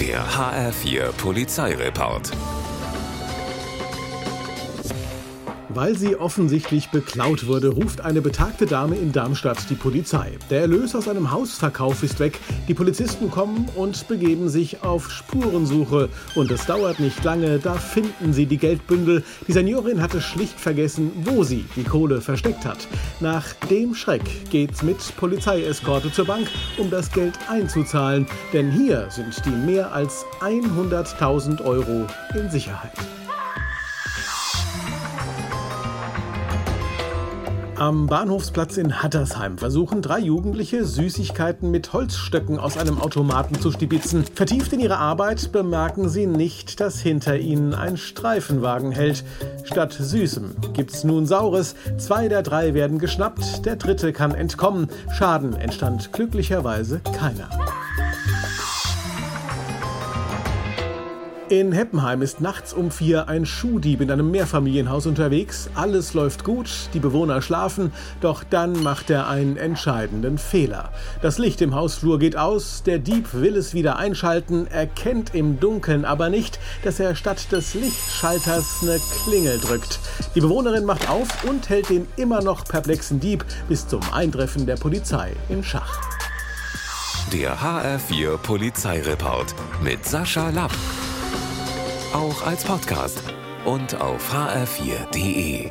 Der HR4 Polizeireport. Weil sie offensichtlich beklaut wurde, ruft eine betagte Dame in Darmstadt die Polizei. Der Erlös aus einem Hausverkauf ist weg. Die Polizisten kommen und begeben sich auf Spurensuche. Und es dauert nicht lange, da finden sie die Geldbündel. Die Seniorin hatte schlicht vergessen, wo sie die Kohle versteckt hat. Nach dem Schreck geht's mit Polizeieskorte zur Bank, um das Geld einzuzahlen. Denn hier sind die mehr als 100.000 Euro in Sicherheit. Am Bahnhofsplatz in Hattersheim versuchen 3 Jugendliche, Süßigkeiten mit Holzstöcken aus einem Automaten zu stibitzen. Vertieft in ihre Arbeit bemerken sie nicht, dass hinter ihnen ein Streifenwagen hält. Statt Süßem gibt's nun Saures. 2 der 3 werden geschnappt, der 3. kann entkommen. Schaden entstand glücklicherweise keiner. In Heppenheim ist nachts um 4 ein Schuhdieb in einem Mehrfamilienhaus unterwegs. Alles läuft gut, die Bewohner schlafen, doch dann macht er einen entscheidenden Fehler. Das Licht im Hausflur geht aus, der Dieb will es wieder einschalten, erkennt im Dunkeln aber nicht, dass er statt des Lichtschalters eine Klingel drückt. Die Bewohnerin macht auf und hält den immer noch perplexen Dieb bis zum Eintreffen der Polizei in Schach. Der HR4 Polizeireport mit Sascha Lapp. Auch als Podcast und auf hr4.de.